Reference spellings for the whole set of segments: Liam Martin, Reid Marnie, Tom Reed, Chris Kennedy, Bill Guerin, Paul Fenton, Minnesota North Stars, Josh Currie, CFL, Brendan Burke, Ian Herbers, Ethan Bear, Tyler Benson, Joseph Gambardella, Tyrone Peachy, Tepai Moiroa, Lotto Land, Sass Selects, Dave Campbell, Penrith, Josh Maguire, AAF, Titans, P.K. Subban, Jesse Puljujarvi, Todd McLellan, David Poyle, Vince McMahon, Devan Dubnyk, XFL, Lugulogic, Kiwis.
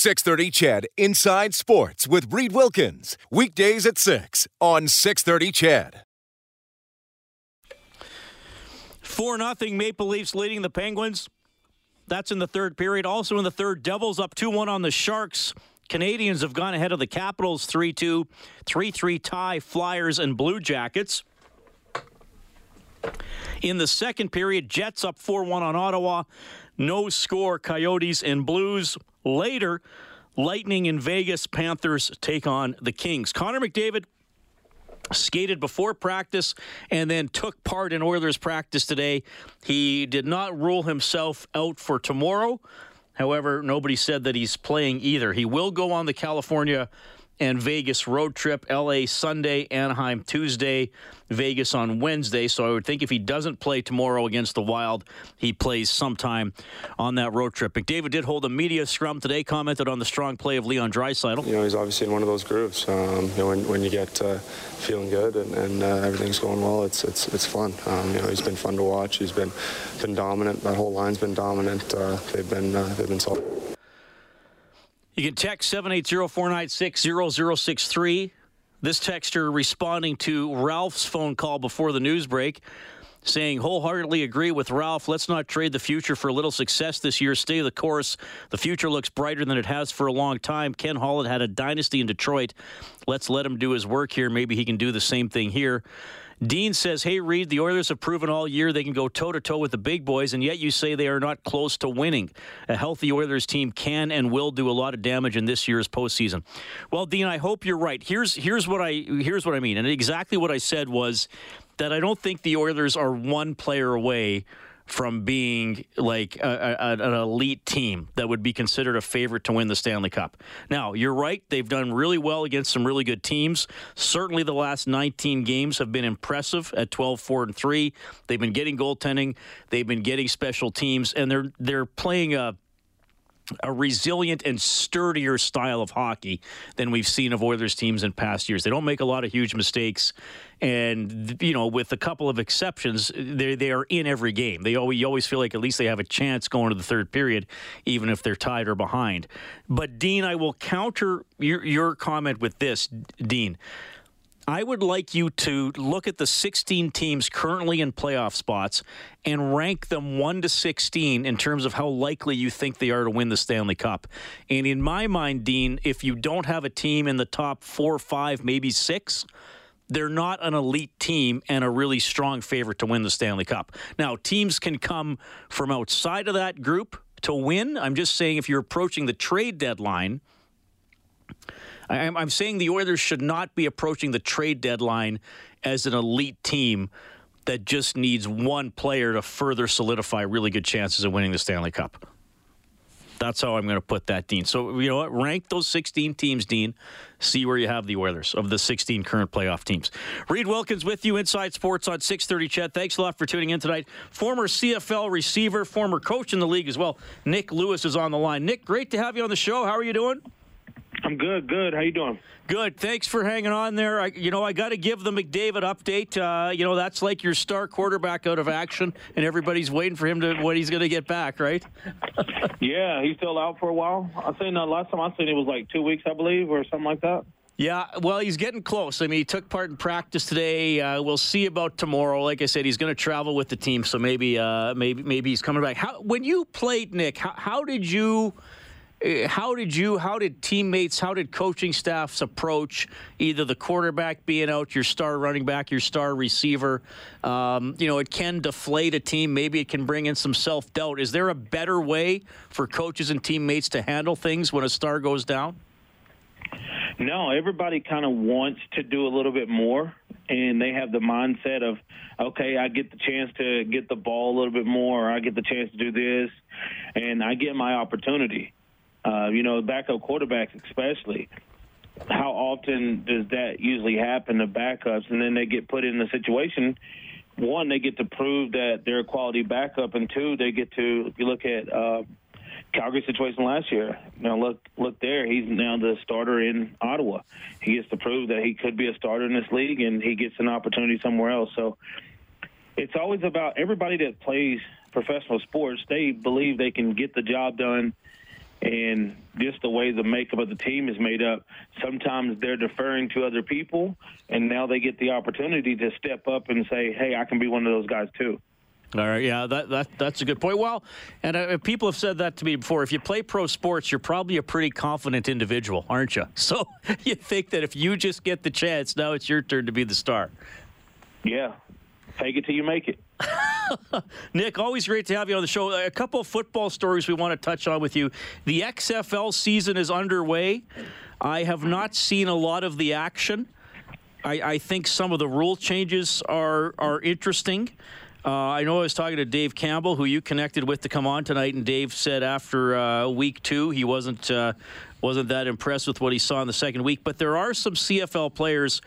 630 CHED Inside Sports with Reed Wilkins. Weekdays at 6 on 630 CHED. 4-0 Maple Leafs leading the Penguins. That's in the third period. Also in the third, Devils up 2-1 on the Sharks. Canadians have gone ahead of the Capitals 3-2, 3-3 tie Flyers and Blue Jackets. In the second period, Jets up 4-1 on Ottawa. No score, Coyotes and Blues. Later, Lightning in Vegas, Panthers take on the Kings. Connor McDavid skated before practice and then took part in Oilers practice today. He did not rule himself out for tomorrow. However, nobody said that he's playing either. He will go on the California and Vegas road trip. L.A. Sunday, Anaheim Tuesday, Vegas on Wednesday. So I would think if he doesn't play tomorrow against the Wild, he plays sometime on that road trip. McDavid did hold a media scrum today, commented on the strong play of Leon Draisaitl. You know, he's obviously in one of those grooves. When you get feeling good and everything's going well, it's fun. He's been fun to watch. He's been dominant. That whole line's been dominant. They've been solid. You can text 780-496-0063. This texter responding to Ralph's phone call before the news break, saying, wholeheartedly agree with Ralph. Let's not trade the future for a little success this year. Stay the course. The future looks brighter than it has for a long time. Ken Holland had a dynasty in Detroit. Let's let him do his work here. Maybe he can do the same thing here. Dean says, hey, Reed, the Oilers have proven all year they can go toe-to-toe with the big boys, and yet you say they are not close to winning. A healthy Oilers team can and will do a lot of damage in this year's postseason. Well, Dean, I hope you're right. Here's what I mean, and exactly what I said was that I don't think the Oilers are one player away from being like an elite team that would be considered a favorite to win the Stanley Cup. Now, you're right. They've done really well against some really good teams. Certainly the last 19 games have been impressive at 12-4-3. They've been getting goaltending. They've been getting special teams. And they're playing a resilient and sturdier style of hockey than we've seen of Oilers teams in past years. They don't make a lot of huge mistakes. And, you know, with a couple of exceptions, they are in every game. You always feel like at least they have a chance going to the third period, even if they're tied or behind. But, Dean, I will counter your comment with this, Dean. I would like you to look at the 16 teams currently in playoff spots and rank them 1 to 16 in terms of how likely you think they are to win the Stanley Cup. And in my mind, Dean, if you don't have a team in the top 4, 5, maybe 6, they're not an elite team and a really strong favorite to win the Stanley Cup. Now, teams can come from outside of that group to win. I'm just saying if you're approaching the trade deadline, I'm saying the Oilers should not be approaching the trade deadline as an elite team that just needs one player to further solidify really good chances of winning the Stanley Cup. That's how I'm going to put that, Dean. So, you know what? Rank those 16 teams, Dean. See where you have the Oilers of the 16 current playoff teams. Reed Wilkins with you, Inside Sports on 630 CHED. Thanks a lot for tuning in tonight. Former CFL receiver, former coach in the league as well, Nick Lewis is on the line. Nick, great to have you on the show. How are you doing? I'm good. How you doing? Good. Thanks for hanging on there. I got to give the McDavid update. That's like your star quarterback out of action, and everybody's waiting for him to what he's going to get back, right? Yeah, he's still out for a while. I seen the last time I seen it was like 2 weeks, I believe, or something like that. Yeah, well, he's getting close. I mean, he took part in practice today. We'll see about tomorrow. Like I said, he's going to travel with the team, so maybe he's coming back. When you played, Nick, how did teammates, how did coaching staffs approach either the quarterback being out, your star running back, your star receiver? It can deflate a team. Maybe it can bring in some self-doubt. Is there a better way for coaches and teammates to handle things when a star goes down? No, everybody kind of wants to do a little bit more, and they have the mindset of, okay, I get the chance to get the ball a little bit more, or I get the chance to do this, and I get my opportunity. Backup quarterbacks especially, how often does that usually happen to backups? And then they get put in the situation, one, they get to prove that they're a quality backup, and two, they get to, if you look at Calgary's situation last year, now look there, he's now the starter in Ottawa. He gets to prove that he could be a starter in this league, and he gets an opportunity somewhere else. So it's always about everybody that plays professional sports, they believe they can get the job done and just the way the makeup of the team is made up, sometimes they're deferring to other people, and now they get the opportunity to step up and say, hey, I can be one of those guys too. All right, yeah, that's a good point. Well, and people have said that to me before. If you play pro sports, you're probably a pretty confident individual, aren't you? So you think that if you just get the chance, now it's your turn to be the star. Yeah, take it till you make it. Nick, always great to have you on the show. A couple of football stories we want to touch on with you. The XFL season is underway. I have not seen a lot of the action. I think some of the rule changes are interesting. I know I was talking to Dave Campbell, who you connected with to come on tonight, and Dave said after week two he wasn't that impressed with what he saw in the second week. But there are some CFL players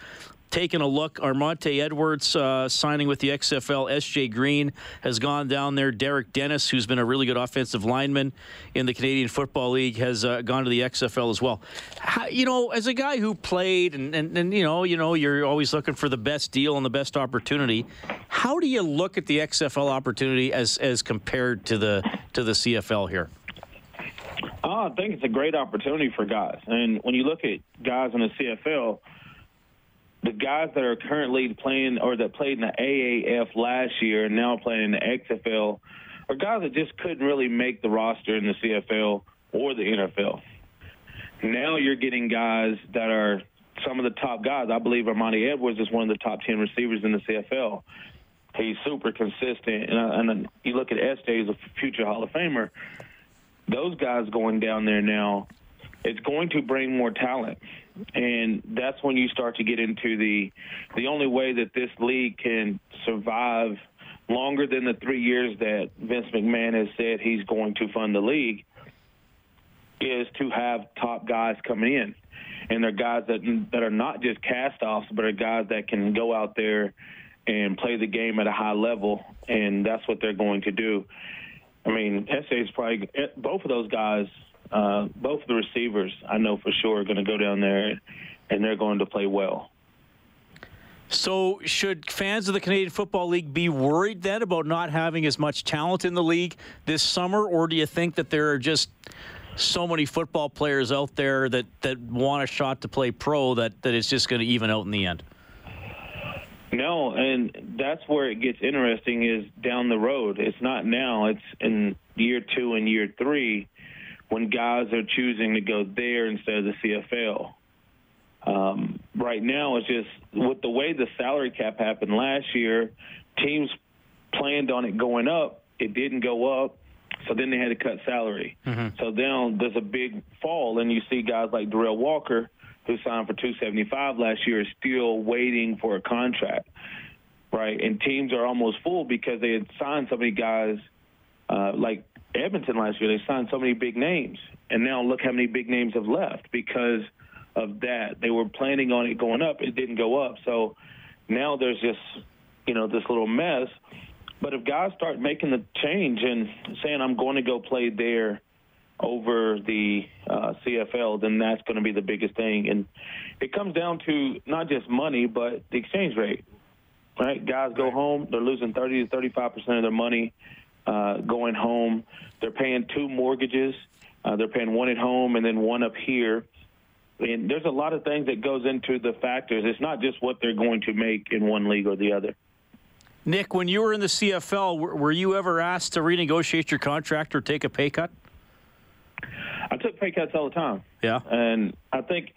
taking a look. Armanti Edwards signing with the XFL. S.J. Green has gone down there. Derek Dennis, who's been a really good offensive lineman in the Canadian Football League, has gone to the XFL as well. How, you know, as a guy who played and you know, you're always looking for the best deal and the best opportunity. How do you look at the XFL opportunity as compared to the CFL here? I think it's a great opportunity for guys. And when you look at guys in the CFL, the guys that are currently playing or that played in the AAF last year and now playing in the XFL are guys that just couldn't really make the roster in the CFL or the NFL. Now you're getting guys that are some of the top guys. I believe Armanti Edwards is one of the top 10 receivers in the CFL. He's super consistent. And you look at S.J. as a future Hall of Famer. Those guys going down there now, it's going to bring more talent. And that's when you start to get into the only way that this league can survive longer than the 3 years that Vince McMahon has said he's going to fund the league is to have top guys coming in. And they're guys that are not just cast-offs, but are guys that can go out there and play the game at a high level, and that's what they're going to do. I mean, SA's probably – both of those guys – both the receivers, I know for sure, are going to go down there, and they're going to play well. So should fans of the Canadian Football League be worried then about not having as much talent in the league this summer, or do you think that there are just so many football players out there that want a shot to play pro that it's just going to even out in the end? No, and that's where it gets interesting is down the road. It's not now. It's in year two and year three, when guys are choosing to go there instead of the CFL. Right now, it's just with the way the salary cap happened last year, teams planned on it going up. It didn't go up, so then they had to cut salary. Mm-hmm. So now there's a big fall, and you see guys like Darrell Walker, who signed for $275 last year, is still waiting for a contract, right? And teams are almost full because they had signed so many guys like Edmonton last year. They signed so many big names, and now look how many big names have left because of that. They were planning on it going up. It didn't go up. So now there's just, this little mess. But if guys start making the change and saying, I'm going to go play there over the CFL, then that's going to be the biggest thing. And it comes down to not just money, but the exchange rate, right? Guys go home. They're losing 30 to 35% of their money. Going home, they're paying two mortgages. They're paying one at home and then one up here. And there's a lot of things that goes into the factors. It's not just what they're going to make in one league or the other. Nick, when you were in the CFL, were you ever asked to renegotiate your contract or take a pay cut? I took pay cuts all the time. Yeah. And I think,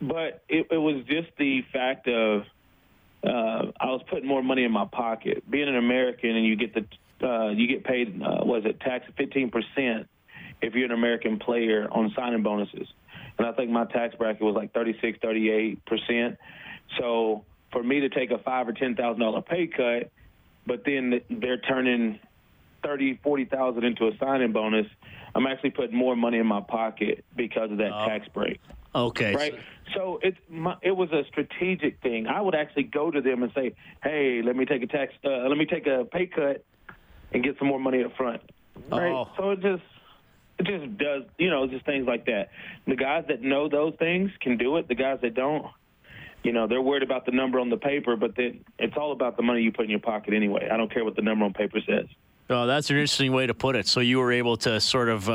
but it was just the fact of I was putting more money in my pocket. Being an American and you get paid, tax 15% if you're an American player on signing bonuses. And I think my tax bracket was like 36, 38%. So for me to take a $5,000 or $10,000 pay cut, but then they're turning $30,000, $40,000 into a signing bonus, I'm actually putting more money in my pocket because of that tax break. Okay. Right? So it was a strategic thing. I would actually go to them and say, hey, let me take a pay cut and get some more money up front, right? Oh. So it just does, just things like that. The guys that know those things can do it. The guys that don't, they're worried about the number on the paper, but then it's all about the money you put in your pocket anyway. I don't care what the number on paper says. Oh, that's an interesting way to put it. So you were able to sort of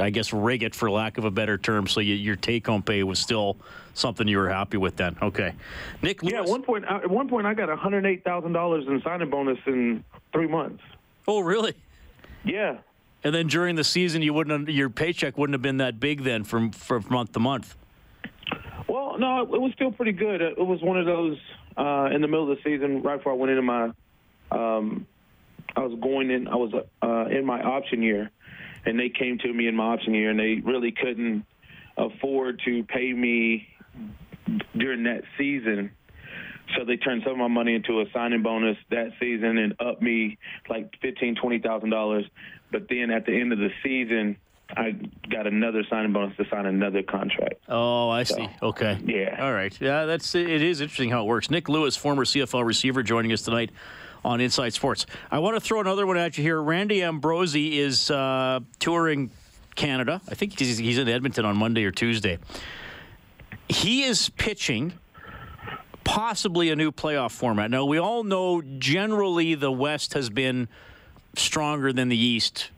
I guess, rig it, for lack of a better term. So your take-home pay was still something you were happy with then. Okay. Nick Lewis. Yeah, at one point I got $108,000 in signing bonus in 3 months. Oh, really? Yeah. And then during the season, your paycheck wouldn't have been that big then from month to month. Well, no, it was still pretty good. It was one of those in the middle of the season, right before I went into my I was in my option year, and they came to me in my option year, and they really couldn't afford to pay me during that season. So they turned some of my money into a signing bonus that season and upped me like $15,000, $20,000. But then at the end of the season, I got another signing bonus to sign another contract. Oh, I see. Okay. Yeah. All right. Yeah, it is interesting how it works. Nick Lewis, former CFL receiver, joining us tonight on Inside Sports. I want to throw another one at you here. Randy Ambrosie is touring Canada. I think he's in Edmonton on Monday or Tuesday. He is pitching possibly a new playoff format. Now, we all know generally the West has been stronger than the East.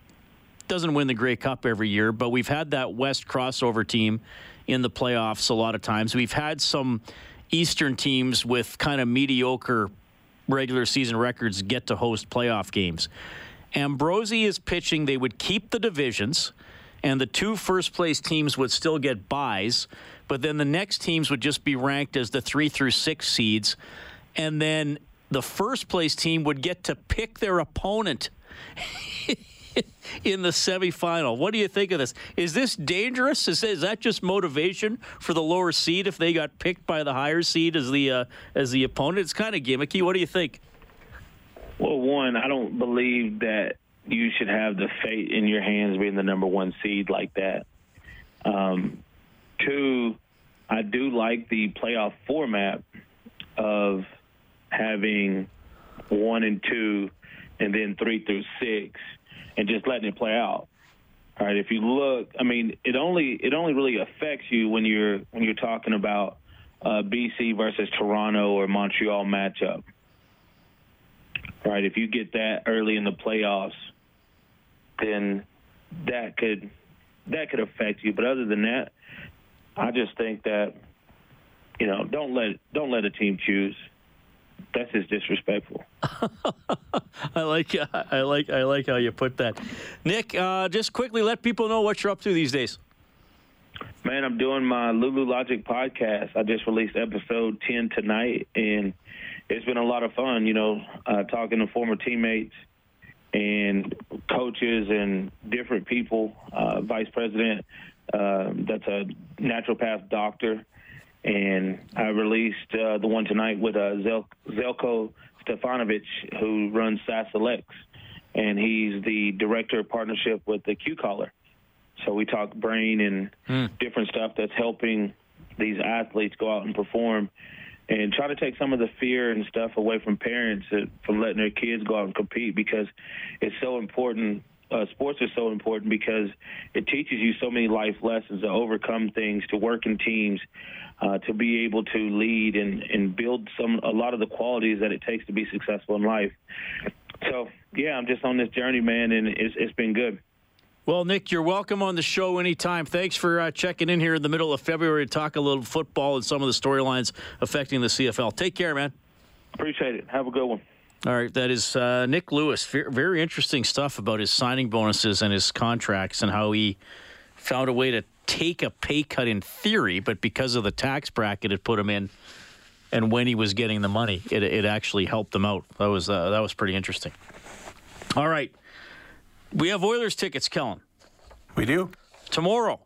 Doesn't win the Grey Cup every year, but we've had that West crossover team in the playoffs a lot of times. We've had some Eastern teams with kind of mediocre regular season records get to host playoff games. Ambrosie is pitching. They would keep the divisions, and the two first-place teams would still get byes, but then the next teams would just be ranked as the 3 through 6 seeds, and then the first-place team would get to pick their opponent in the semifinal. What do you think of this? Is this dangerous? Is that just motivation for the lower seed if they got picked by the higher seed as the opponent? It's kind of gimmicky. What do you think? Well, one, I don't believe that you should have the fate in your hands being the number one seed like that. Two, I do like the playoff format of having 1 and 2 and then 3 through 6. And just letting it play out. All right. If you look, I mean, it only really affects you when you're talking about BC versus Toronto or Montreal matchup. All right. If you get that early in the playoffs, then that could affect you. But other than that, I just think that, you know, don't let a team choose. That's just disrespectful. I like how you put that. Nick, just quickly let people know what you're up to these days. Man, I'm doing my Lugulogic podcast. I just released episode 10 tonight, and it's been a lot of fun, you know, talking to former teammates and coaches and different people, vice president that's a naturopath doctor. And I released the one tonight with Zelko Stefanovic, who runs Sass Selects, and he's the director of partnership with the Q-Caller. So we talk brain and different stuff that's helping these athletes go out and perform and try to take some of the fear and stuff away from parents from letting their kids go out and compete, because it's so important. Sports are so important because it teaches you so many life lessons to overcome things, to work in teams, to be able to lead and build a lot of the qualities that it takes to be successful in life. So, yeah, I'm just on this journey, man, and it's been good. Well, Nick, you're welcome on the show anytime. Thanks for checking in here in the middle of February to talk a little football and some of the storylines affecting the CFL. Take care, man. Appreciate it. Have a good one. All right, that is Nick Lewis. Very interesting stuff about his signing bonuses and his contracts and how he found a way to take a pay cut in theory, but because of the tax bracket it put him in, and when he was getting the money, it actually helped him out. That was pretty interesting. All right, we have Oilers tickets, Kellen. We do. Tomorrow,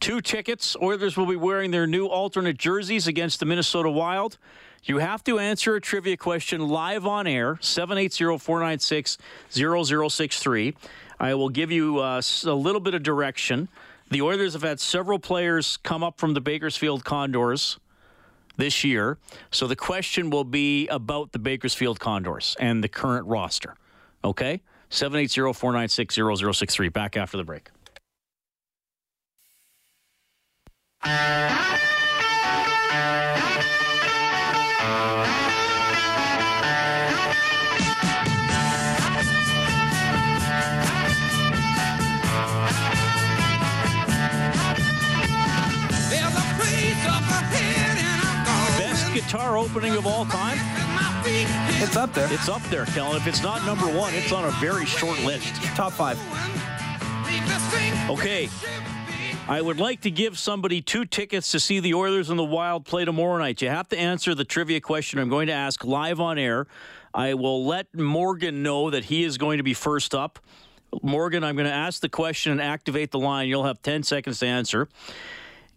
2 tickets. Oilers will be wearing their new alternate jerseys against the Minnesota Wild. You have to answer a trivia question live on air, 780-496-0063. I will give you a little bit of direction. The Oilers have had several players come up from the Bakersfield Condors this year, so the question will be about the Bakersfield Condors and the current roster. Okay? 780-496-0063. Back after the break. guitar opening of all time? It's up there. It's up there, Kellen. If it's not number one, it's on a very short list. Top five. Okay. I would like to give somebody 2 tickets to see the Oilers and the Wild play tomorrow night. You have to answer the trivia question I'm going to ask live on air. I will let Morgan know that he is going to be first up. Morgan, I'm going to ask the question and activate the line. You'll have 10 seconds to answer.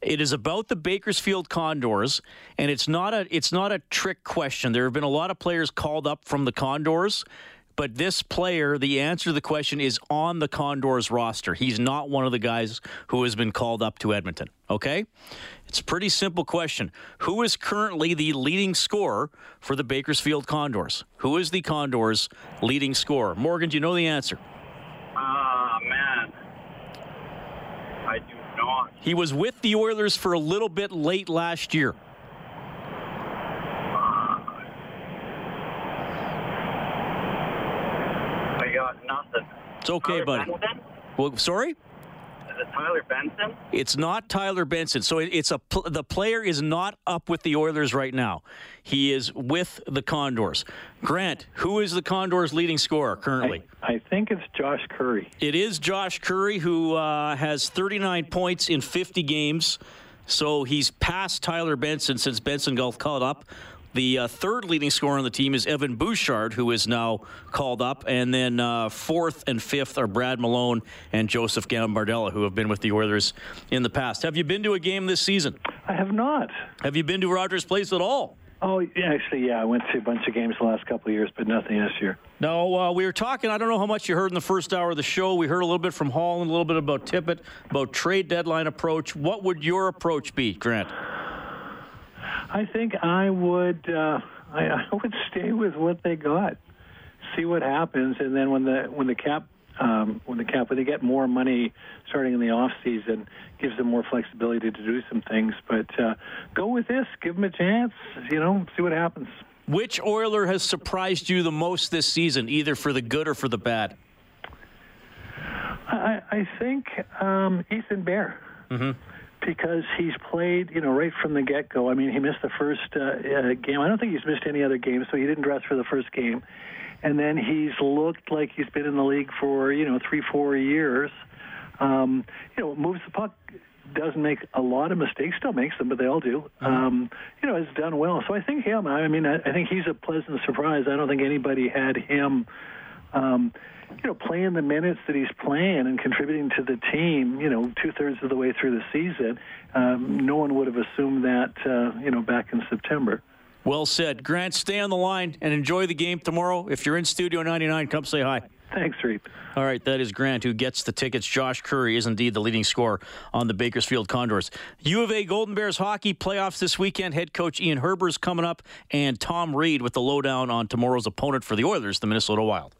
It is about the Bakersfield Condors, and it's not a trick question. There have been a lot of players called up from the Condors, but this player, the answer to the question, is on the Condors roster. He's not one of the guys who has been called up to Edmonton, okay? It's a pretty simple question. Who is currently the leading scorer for the Bakersfield Condors? Who is the Condors' leading scorer? Morgan, do you know the answer? Man. I do not. He was with the Oilers for a little bit late last year. Nothing. It's okay, Tyler, buddy. Benson? Well, sorry? Is it Tyler Benson? It's not Tyler Benson. So the player is not up with the Oilers right now. He is with the Condors. Grant, who is the Condors' leading scorer currently? I think it's Josh Currie. It is Josh Currie, who has 39 points in 50 games. So he's passed Tyler Benson since Benson got called up. The third leading scorer on the team is Evan Bouchard, who is now called up. And then fourth and fifth are Brad Malone and Joseph Gambardella, who have been with the Oilers in the past. Have you been to a game this season? I have not. Have you been to Rogers Place at all? Oh, yeah, actually, yeah. I went to a bunch of games the last couple of years, but nothing this year. No, we were talking, I don't know how much you heard in the first hour of the show. We heard a little bit from Holland, a little bit about Tippett, about trade deadline approach. What would your approach be, Grant? I think I would I would stay with what they got, see what happens, and then when they get more money starting in the off season, gives them more flexibility to do some things. But go with this, give them a chance, you know, see what happens. Which Oiler has surprised you the most this season, either for the good or for the bad? I think Ethan Bear. Mm-hmm. Because he's played, you know, right from the get-go. I mean, he missed the first game. I don't think he's missed any other game, so he didn't dress for the first game. And then he's looked like he's been in the league for, you know, 3-4 years. You know, moves the puck, doesn't make a lot of mistakes, still makes them, but they all do. You know, has done well. So I think him, I mean, I think he's a pleasant surprise. I don't think anybody had him, you know, playing the minutes that he's playing and contributing to the team, you know, 2/3 of the way through the season. No one would have assumed that, you know, back in September. Well said. Grant, stay on the line and enjoy the game tomorrow. If you're in Studio 99, come say hi. Thanks, Reed. All right, that is Grant who gets the tickets. Josh Currie is indeed the leading scorer on the Bakersfield Condors. U of A Golden Bears hockey playoffs this weekend. Head coach Ian Herbers coming up, and Tom Reed with the lowdown on tomorrow's opponent for the Oilers, the Minnesota Wild.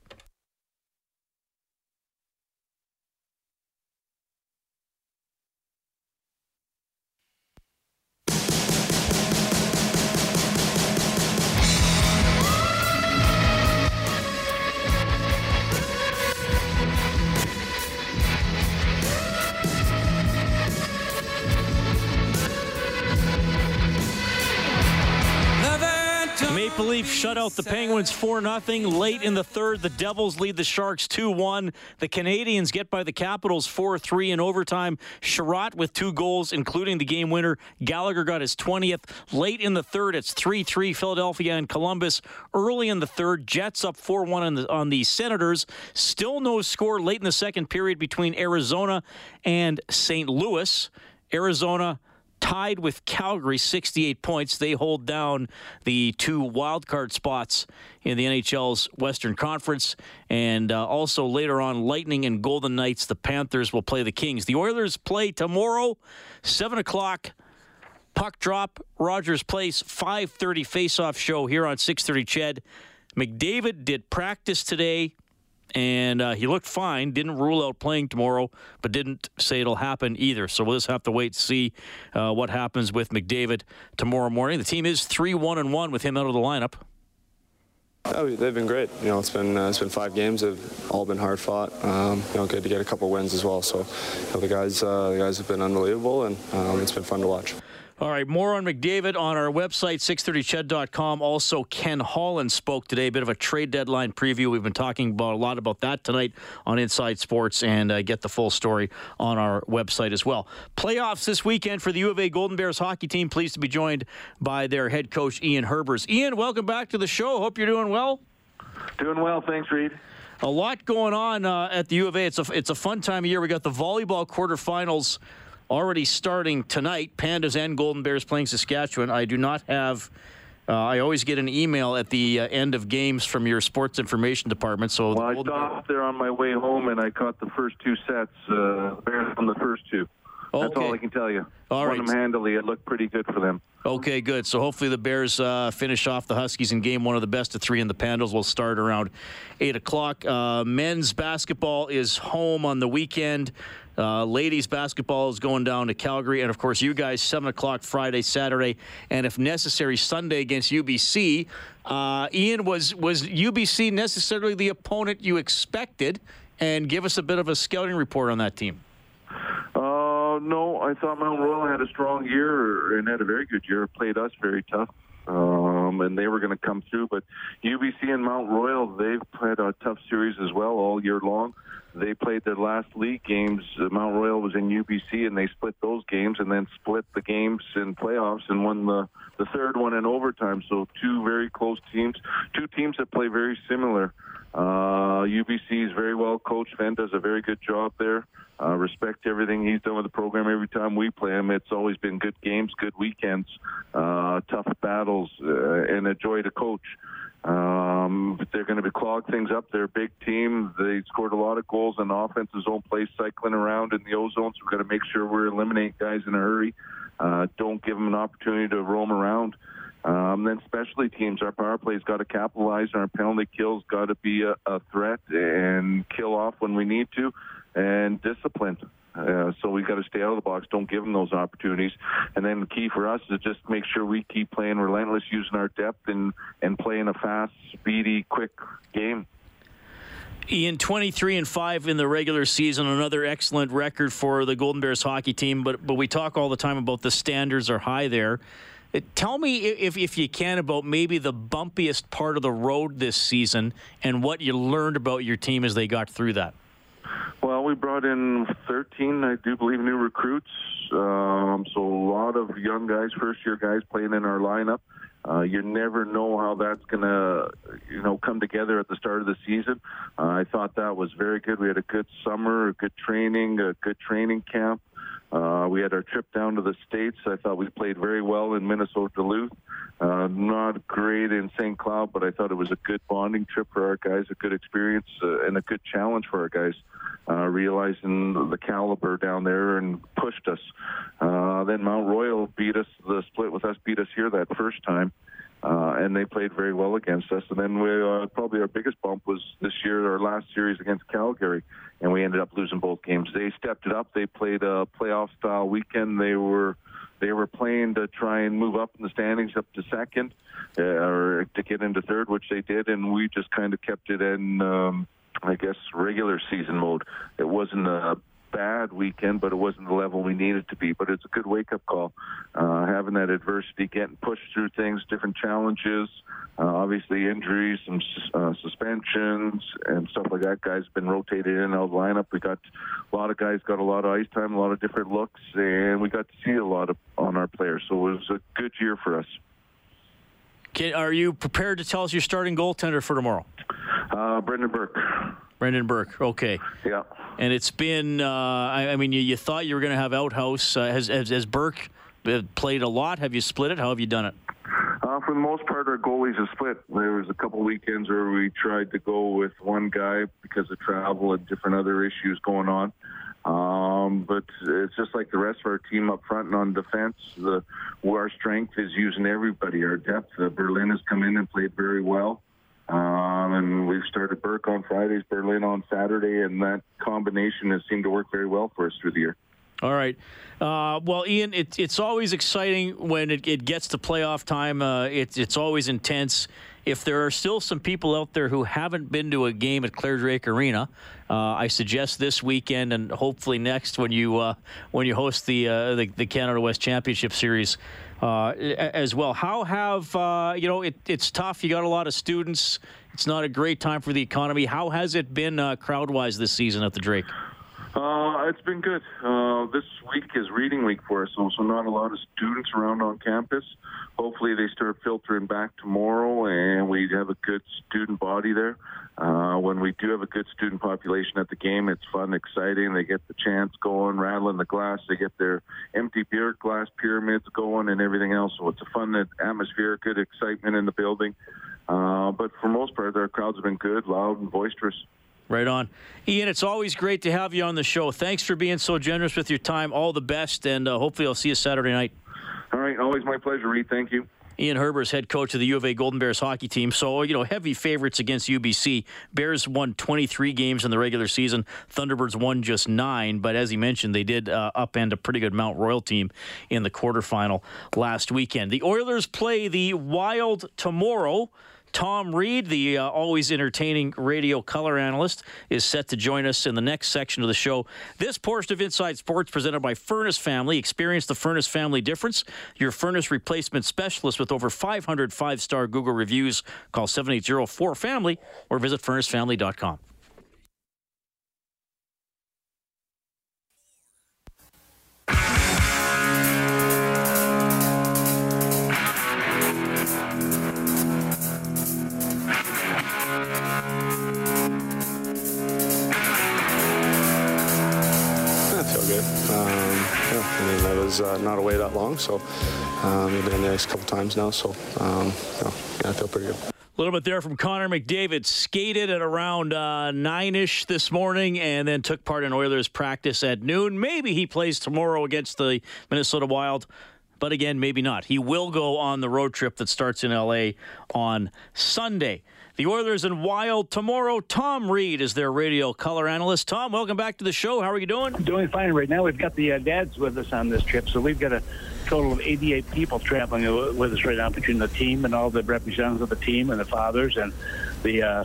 Maple Leafs shut out the Penguins 4-0. Late in the third, the Devils lead the Sharks 2-1. The Canadiens get by the Capitals 4-3 in overtime. Sherratt with 2 goals, including the game winner. Gallagher got his 20th. Late in the third, it's 3-3, Philadelphia and Columbus. Early in the third, Jets up 4-1 on the Senators. Still no score late in the second period between Arizona and St. Louis. Arizona tied with Calgary, 68 points. They hold down the 2 wildcard spots in the NHL's Western Conference. And also later on, Lightning and Golden Knights, the Panthers will play the Kings. The Oilers play tomorrow, 7 o'clock. Puck drop, Rogers Place, 5:30 face-off show here on 6:30 CHED. McDavid did practice today. And he looked fine, didn't rule out playing tomorrow, but didn't say it'll happen either. So we'll just have to wait to see what happens with McDavid tomorrow morning. The team is 3-1-1 with him out of the lineup. Oh, they've been great. You know, it's been 5 games. They've all been hard fought. You know, good to get a couple wins as well. So you know, the guys have been unbelievable, and it's been fun to watch. All right, more on McDavid on our website, 630ched.com. Also, Ken Holland spoke today, a bit of a trade deadline preview. We've been talking about a lot about that tonight on Inside Sports, and get the full story on our website as well. Playoffs this weekend for the U of A Golden Bears hockey team. Pleased to be joined by their head coach, Ian Herbers. Ian, welcome back to the show. Hope you're doing well. Doing well. Thanks, Reed. A lot going on at the U of A. It's a fun time of year. We got the volleyball quarterfinals already starting tonight. Pandas and Golden Bears playing Saskatchewan. I do not have... I always get an email at the end of games from your sports information department. So well, I stopped there on my way home, and I caught the first two sets. Bears on the first two. Okay. That's all I can tell you. All right. Won them handily. It looked pretty good for them. Okay, good. So hopefully the Bears finish off the Huskies in game one of the best of three, and the Pandas will start around 8 o'clock. Men's basketball is home on the weekend. Ladies basketball is going down to Calgary. And, of course, you guys, 7 o'clock Friday, Saturday, and if necessary, Sunday against UBC. Ian, was UBC necessarily the opponent you expected? And give us a bit of a scouting report on that team. No, I thought Mount Royal had a strong year and had a very good year. Played us very tough, and they were going to come through. But UBC and Mount Royal, they've played a tough series as well all year long. They played their last league games. Mount Royal was in UBC, and they split those games and then split the games in playoffs and won the third one in overtime. So two very close teams, two teams that play very similar. UBC is very well coached. Venn does a very good job there. Respect everything he's done with the program. Every time we play him, it's always been good games, good weekends, tough battles, and a joy to coach. They're going to be clog things up. They're a big team. They scored a lot of goals in offense's own place, cycling around in the ozone. So we've got to make sure we eliminate guys in a hurry. Don't give them an opportunity to roam around. Then specialty teams, our power play's got to capitalize, and our penalty kill's got to be a threat and kill off when we need to, and discipline. So we got to stay out of the box, don't give them those opportunities. And then the key for us is just make sure we keep playing relentless, using our depth and playing a fast, speedy, quick game. Ian, 23-5 in the regular season, another excellent record for the Golden Bears hockey team, but we talk all the time about the standards are high there. Tell me, if you can, about maybe the bumpiest part of the road this season and what you learned about your team as they got through that. Well, we brought in 13, I do believe, new recruits. So a lot of young guys, first-year guys playing in our lineup. You never know how that's going to, come together at the start of the season. I thought that was very good. We had a good summer, a good training camp. We had our trip down to the States. I thought we played very well in Minnesota Duluth. Not great in St. Cloud, but I thought it was a good bonding trip for our guys, a good experience, and a good challenge for our guys, realizing the caliber down there and pushed us. Then Mount Royal beat us, the split with us beat us here that first time. And they played very well against us. And then probably our biggest bump was this year, our last series against Calgary, and we ended up losing both games. They stepped it up. They played a playoff-style weekend. They were playing to try and move up in the standings up to second or to get into third, which they did, and we just kind of kept it in, I guess, regular season mode. It wasn't a bad weekend, but it wasn't the level we needed to be. But it's a good wake-up call, having that adversity, getting pushed through things, different challenges, obviously injuries, some suspensions, and stuff like that. Guys have been rotated in and out of the lineup. We got a lot of guys, got a lot of ice time, a lot of different looks, and we got to see a lot on our players. So it was a good year for us. Are you prepared to tell us your starting goaltender for tomorrow? Brendan Burke. Brendan Burke, okay. Yeah. And it's been, you thought you were going to have outhouse. Has Burke played a lot? Have you split it? How have you done it? For the most part, our goalies have split. There was a couple weekends where we tried to go with one guy because of travel and different other issues going on. But it's just like the rest of our team up front and on defense. Our strength is using everybody, our depth. Berlin has come in and played very well. And we've started Burke on Fridays, Berlin on Saturday, and that combination has seemed to work very well for us through the year. All right. Well, Ian, it's always exciting when it gets to playoff time. It's always intense. if there are still some people out there who haven't been to a game at Claire Drake Arena, I suggest this weekend and hopefully next when you host the Canada West Championship Series as well. How have it's tough. You got a lot of students. It's not a great time for the economy. How has it been crowd-wise this season at the Drake? It's been good. This week is reading week for us, so not a lot of students around on campus. Hopefully they start filtering back tomorrow and we have a good student body there. When we do have a good student population at the game, it's fun, exciting. They get the chants going, rattling the glass. They get their empty beer glass pyramids going and everything else. So it's a fun atmosphere, good excitement in the building. But for most part, our crowds have been good, loud, and boisterous. Right on. Ian, it's always great to have you on the show. Thanks for being so generous with your time. All the best, and hopefully I'll see you Saturday night. All right. Always my pleasure, Reed. Thank you. Ian Herbers, head coach of the U of A Golden Bears hockey team. So, heavy favorites against UBC. Bears won 23 games in the regular season. Thunderbirds won just 9. But as he mentioned, they did upend a pretty good Mount Royal team in the quarterfinal last weekend. The Oilers play the Wild tomorrow. Tom Reed, the always entertaining radio color analyst, is set to join us in the next section of the show. This portion of Inside Sports presented by Furnace Family. Experience the Furnace Family difference. Your furnace replacement specialist with over 500 five-star Google reviews. Call 780-4FAMILY or visit furnacefamily.com. That was not away that long, so we've been in the ice a couple times now, so I feel pretty good. A little bit there from Connor McDavid. Skated at around 9-ish this morning and then took part in Oilers practice at noon. Maybe he plays tomorrow against the Minnesota Wild, but again, maybe not. He will go on the road trip that starts in L.A. on Sunday. The Oilers and Wild tomorrow. Tom Reed is their radio color analyst. Tom, welcome back to the show. How are you doing? I'm doing fine right now. We've got the dads with us on this trip, so we've got a total of 88 people traveling with us right now between the team and all the representatives of the team and the fathers and the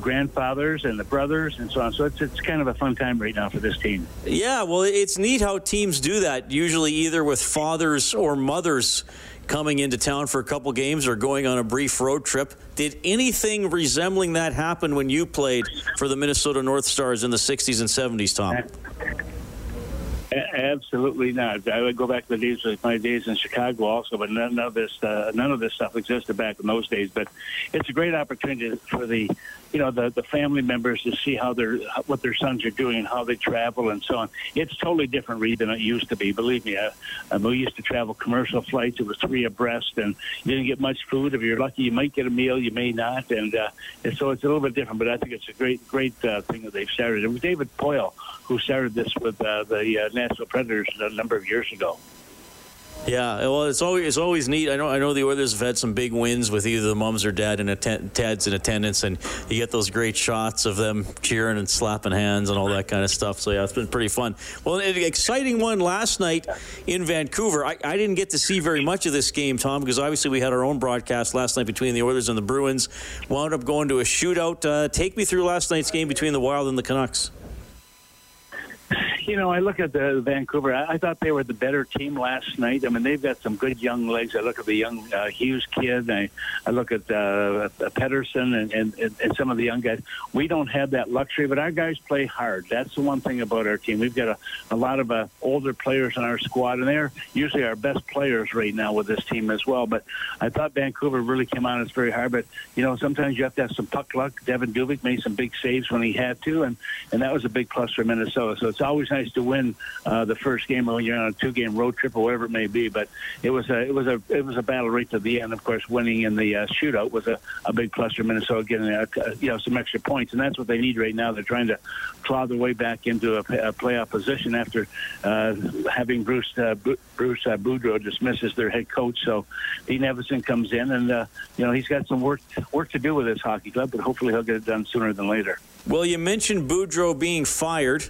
grandfathers and the brothers and so on. So it's kind of a fun time right now for this team. Yeah, well, it's neat how teams do that, usually either with fathers or mothers coming into town for a couple games or going on a brief road trip. Did anything resembling that happen when you played for the Minnesota North Stars in the 60s and 70s, Tom? Absolutely not. I would go back to the days like my days in Chicago also, but none of this stuff existed back in those days. But it's a great opportunity for the family members to see what their sons are doing and how they travel and so on. It's totally different, Reed, than it used to be. Believe me, we used to travel commercial flights. It was 3 abreast, and you didn't get much food. If you're lucky, you might get a meal. You may not, and so it's a little bit different. But I think it's a great thing that they've started. It was David Poyle who started this with the National Predators a number of years ago. Yeah, well, it's always neat. I know the Oilers have had some big wins with either the mums or dad and dads in attendance, and you get those great shots of them cheering and slapping hands and all that kind of stuff. So, yeah, it's been pretty fun. Well, an exciting one last night in Vancouver. I didn't get to see very much of this game, Tom, because obviously we had our own broadcast last night between the Oilers and the Bruins. Wound up going to a shootout. Take me through last night's game between the Wild and the Canucks. I look at the Vancouver. I thought they were the better team last night. I mean, they've got some good young legs. I look at the young Hughes kid. I look at Pettersson and some of the young guys. We don't have that luxury, but our guys play hard. That's the one thing about our team. We've got a lot of older players on our squad, and they're usually our best players right now with this team as well. But I thought Vancouver really came on us very hard. But, sometimes you have to have some puck luck. Devan Dubnyk made some big saves when he had to, and that was a big plus for Minnesota. So it's always nice to win the first game when you're on a 2-game road trip or whatever it may be, but it was a battle right to the end. Of course, winning in the shootout was a big plus for Minnesota, getting some extra points, and that's what they need right now. They're trying to claw their way back into a playoff position after having Bruce Boudreau dismiss as their head coach. So Dean Evason comes in, and he's got some work to do with his hockey club, but hopefully he'll get it done sooner than later. Well, you mentioned Boudreau being fired.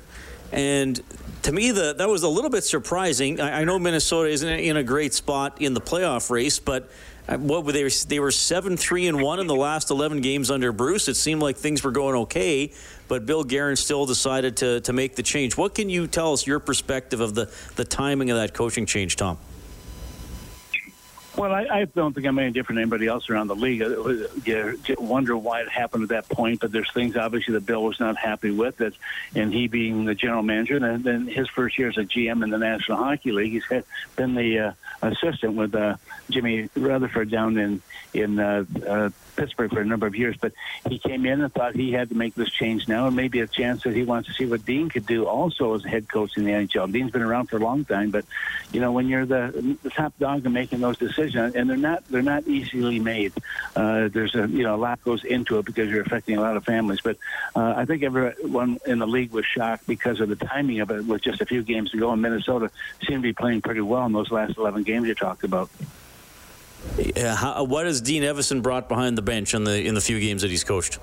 And to me, that was a little bit surprising. I know Minnesota isn't in a great spot in the playoff race, but what were they were 7-3-1 in the last 11 games under Bruce. It seemed like things were going okay, but Bill Guerin still decided to make the change. What can you tell us, your perspective of the timing of that coaching change, Tom? Well, I don't think I'm any different than anybody else around the league. You wonder why it happened at that point, but there's things obviously that Bill was not happy with, that, and he being the general manager, and then his first year as a GM in the National Hockey League, he's been the assistant with Jimmy Rutherford down in Pittsburgh for a number of years. But he came in and thought he had to make this change now, and maybe a chance that he wants to see what Dean could do also as a head coach in the NHL. Dean's been around for a long time, but you know, when you're the top dog and making those decisions, and they're not easily made. There's a lot goes into it because you're affecting a lot of families. But I think everyone in the league was shocked because of the timing of it, with just a few games to go. And Minnesota seemed to be playing pretty well in those last 11 games you talked about. Yeah, what has Dean Evason brought behind the bench in the few games that he's coached?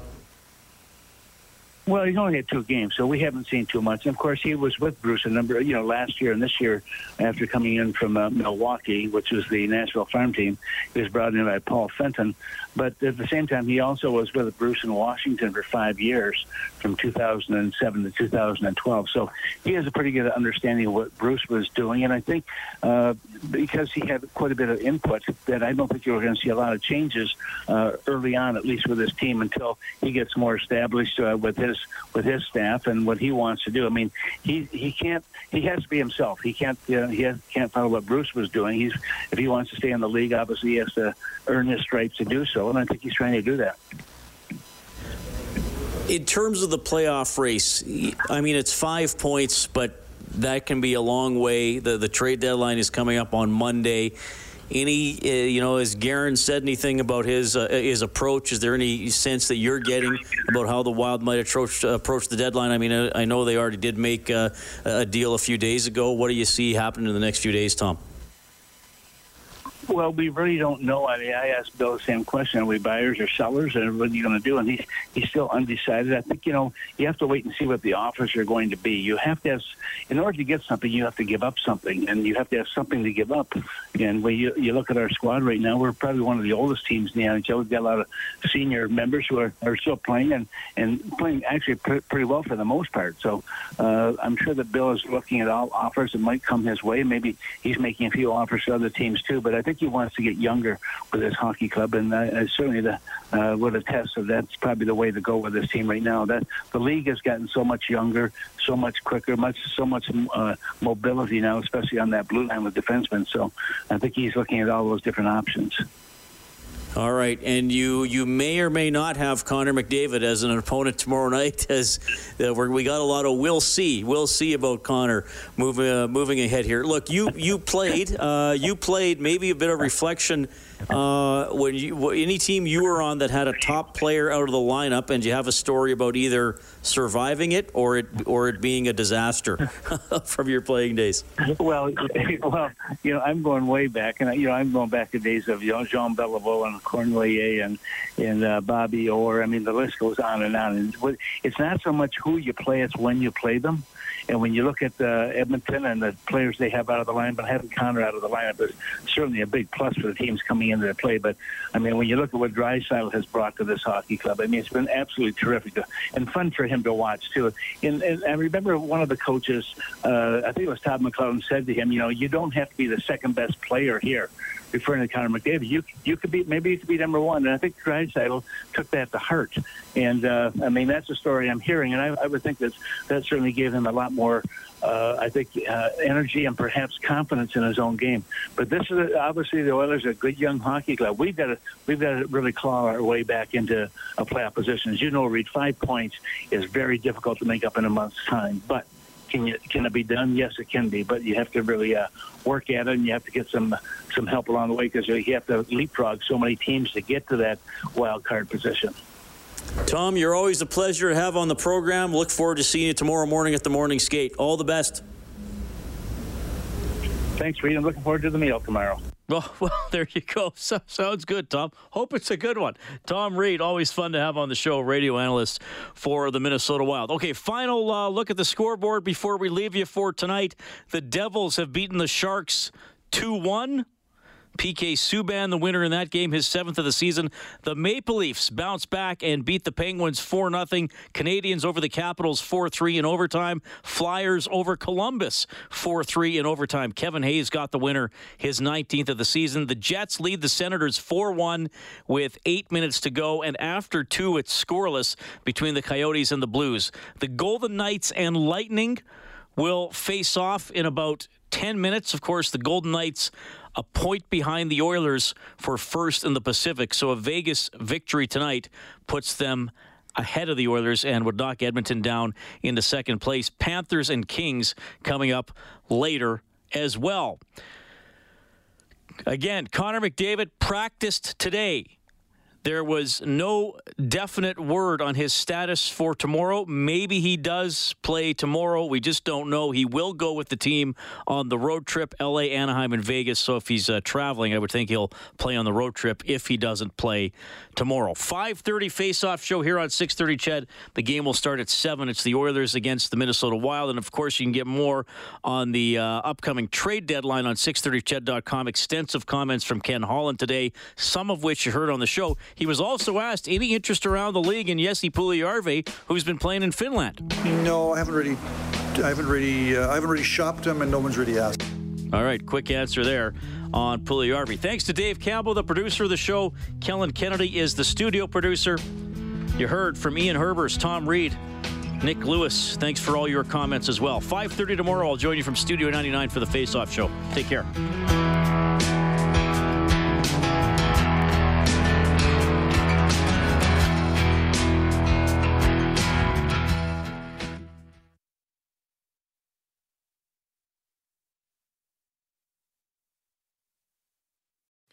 Well, he's only had two games, so we haven't seen too much. And of course, he was with Bruce a number, last year and this year, after coming in from Milwaukee, which is the Nashville farm team. He was brought in by Paul Fenton. But at the same time, he also was with Bruce in Washington for 5 years, from 2007 to 2012. So he has a pretty good understanding of what Bruce was doing. And I think because he had quite a bit of input, that I don't think you were going to see a lot of changes early on, at least with his team, until he gets more established with his staff and what he wants to do. I mean, he has to be himself. He can't can't follow what Bruce was doing. If he wants to stay in the league, obviously he has to earn his stripes to do so, and I think he's trying to do that. In terms of the playoff race, I mean, it's 5 points, but that can be a long way. The trade deadline is coming up on Monday. Any, has Guerin said anything about his approach? Is there any sense that you're getting about how the Wild might approach the deadline? I mean, I know they already did make a deal a few days ago. What do you see happening in the next few days, Tom? Well, we really don't know. I mean, I asked Bill the same question: are we buyers or sellers, and what are you going to do? And he's still undecided. I think you have to wait and see what the offers are going to be. You have to have, in order to get something, you have to give up something, and you have to have something to give up. And when you look at our squad right now, we're probably one of the oldest teams in the NHL. We've got a lot of senior members who are still playing and playing actually pretty well for the most part. So I'm sure that Bill is looking at all offers that might come his way. Maybe he's making a few offers to other teams too, but I think he wants to get younger with his hockey club, and certainly would attest that that's probably the way to go with this team right now. That the league has gotten so much younger, so much quicker, so much mobility now, especially on that blue line with defensemen. So I think he's looking at all those different options. All right, and you may or may not have Connor McDavid as an opponent tomorrow night. As we got a lot of we'll see about Connor moving ahead here. Look, you played maybe a bit of reflection when any team you were on that had a top player out of the lineup, and you have a story about either surviving it or it being a disaster from your playing days. Well, I'm going way back, and I'm going back to days of Jean Beliveau and Cornelier and Bobby Orr. I mean, the list goes on and on. And it's not so much who you play, it's when you play them. And when you look at Edmonton and the players they have out of the lineup, but having Connor out of the lineup is certainly a big plus for the teams coming into their play. But, I mean, when you look at what Draisaitl has brought to this hockey club, I mean, it's been absolutely terrific and fun for him to watch, too. And I remember one of the coaches, I think it was Todd McLellan, said to him, you don't have to be the second-best player here, referring to Connor McDavid. You could be number one. And I think Draisaitl took that to heart. And, I mean, that's a story I'm hearing. And I would think that certainly gave him a lot more, energy and perhaps confidence in his own game. But this is obviously the Oilers are a good young hockey club. We've got to really claw our way back into a playoff position. As you know, Reed, 5 points is very difficult to make up in a month's time. But can it be done? Yes, it can be, but you have to really work at it, and you have to get some help along the way, because you have to leapfrog so many teams to get to that wild card position. Tom, you're always a pleasure to have on the program. Look forward to seeing you tomorrow morning at the morning skate. All the best. Thanks, Reed. I'm looking forward to the meal tomorrow. Well, there you go. So, sounds good, Tom. Hope it's a good one. Tom Reed, always fun to have on the show, radio analyst for the Minnesota Wild. Okay, final look at the scoreboard before we leave you for tonight. The Devils have beaten the Sharks 2-1. P.K. Subban, the winner in that game, his 7th of the season. The Maple Leafs bounce back and beat the Penguins 4-0. Canadiens over the Capitals 4-3 in overtime. Flyers over Columbus 4-3 in overtime. Kevin Hayes got the winner, his 19th of the season. The Jets lead the Senators 4-1 with 8 minutes to go. And after 2, it's scoreless between the Coyotes and the Blues. The Golden Knights and Lightning will face off in about 10 minutes. Of course, the Golden Knights a point behind the Oilers for first in the Pacific. So a Vegas victory tonight puts them ahead of the Oilers and would knock Edmonton down into second place. Panthers and Kings coming up later as well. Again, Connor McDavid practiced today. There was no definite word on his status for tomorrow. Maybe he does play tomorrow. We just don't know. He will go with the team on the road trip, L.A., Anaheim, and Vegas. So if he's traveling, I would think he'll play on the road trip if he doesn't play tomorrow. 5:30 face-off show here on 6:30, Ched. The game will start at 7. It's the Oilers against the Minnesota Wild. And, of course, you can get more on the upcoming trade deadline on 630ched.com. Extensive comments from Ken Holland today, some of which you heard on the show. He was also asked any interest around the league in Jesse Puljujarvi, who's been playing in Finland. No, I haven't really shopped him, and no one's really asked. All right, quick answer there on Puljujarvi. Thanks to Dave Campbell, the producer of the show. Kellen Kennedy is the studio producer. You heard from Ian Herbers, Tom Reed, Nick Lewis. Thanks for all your comments as well. 5:30 tomorrow. I'll join you from Studio 99 for the Face Off Show. Take care.